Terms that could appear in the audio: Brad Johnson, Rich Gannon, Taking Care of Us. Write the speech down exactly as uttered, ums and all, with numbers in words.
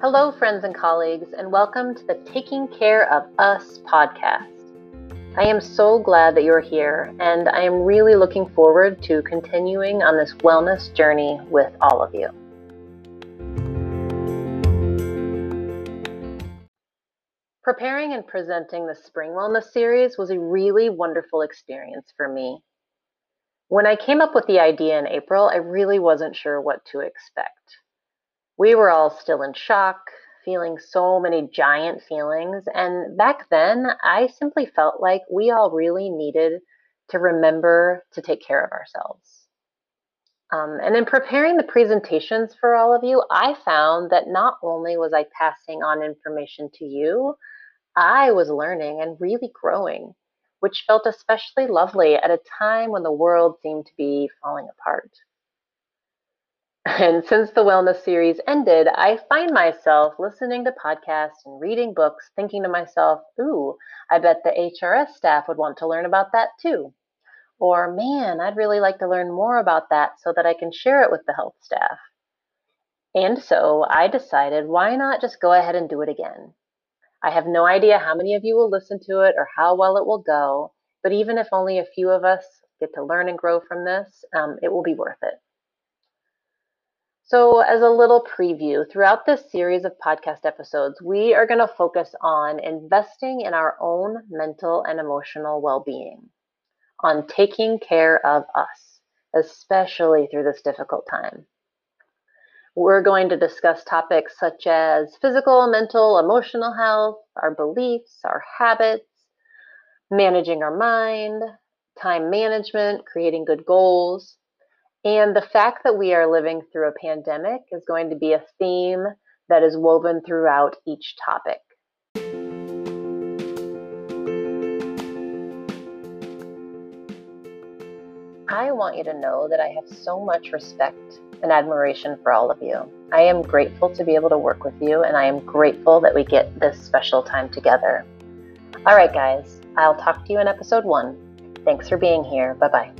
Hello, friends and colleagues, and welcome to the Taking Care of Us podcast. I am so glad that you're here, and I am really looking forward to continuing on this wellness journey with all of you. Preparing and presenting the Spring Wellness Series was a really wonderful experience for me. When I came up with the idea in April, I really wasn't sure what to expect. We were all still in shock, feeling so many giant feelings, and back then, I simply felt like we all really needed to remember to take care of ourselves. Um, and in preparing the presentations for all of you, I found that not only was I passing on information to you, I was learning and really growing, which felt especially lovely at a time when the world seemed to be falling apart. And since the wellness series ended, I find myself listening to podcasts and reading books, thinking to myself, ooh, I bet the H R S staff would want to learn about that too. Or, man, I'd really like to learn more about that so that I can share it with the health staff. And so I decided, why not just go ahead and do it again? I have no idea how many of you will listen to it or how well it will go, but even if only a few of us get to learn and grow from this, um, it will be worth it. So as a little preview, throughout this series of podcast episodes, we are going to focus on investing in our own mental and emotional well-being, on taking care of us, especially through this difficult time. We're going to discuss topics such as physical, mental, emotional health, our beliefs, our habits, managing our mind, time management, creating good goals. And the fact that we are living through a pandemic is going to be a theme that is woven throughout each topic. I want you to know that I have so much respect and admiration for all of you. I am grateful to be able to work with you, and I am grateful that we get this special time together. All right, guys, I'll talk to you in episode one. Thanks for being here. Bye-bye.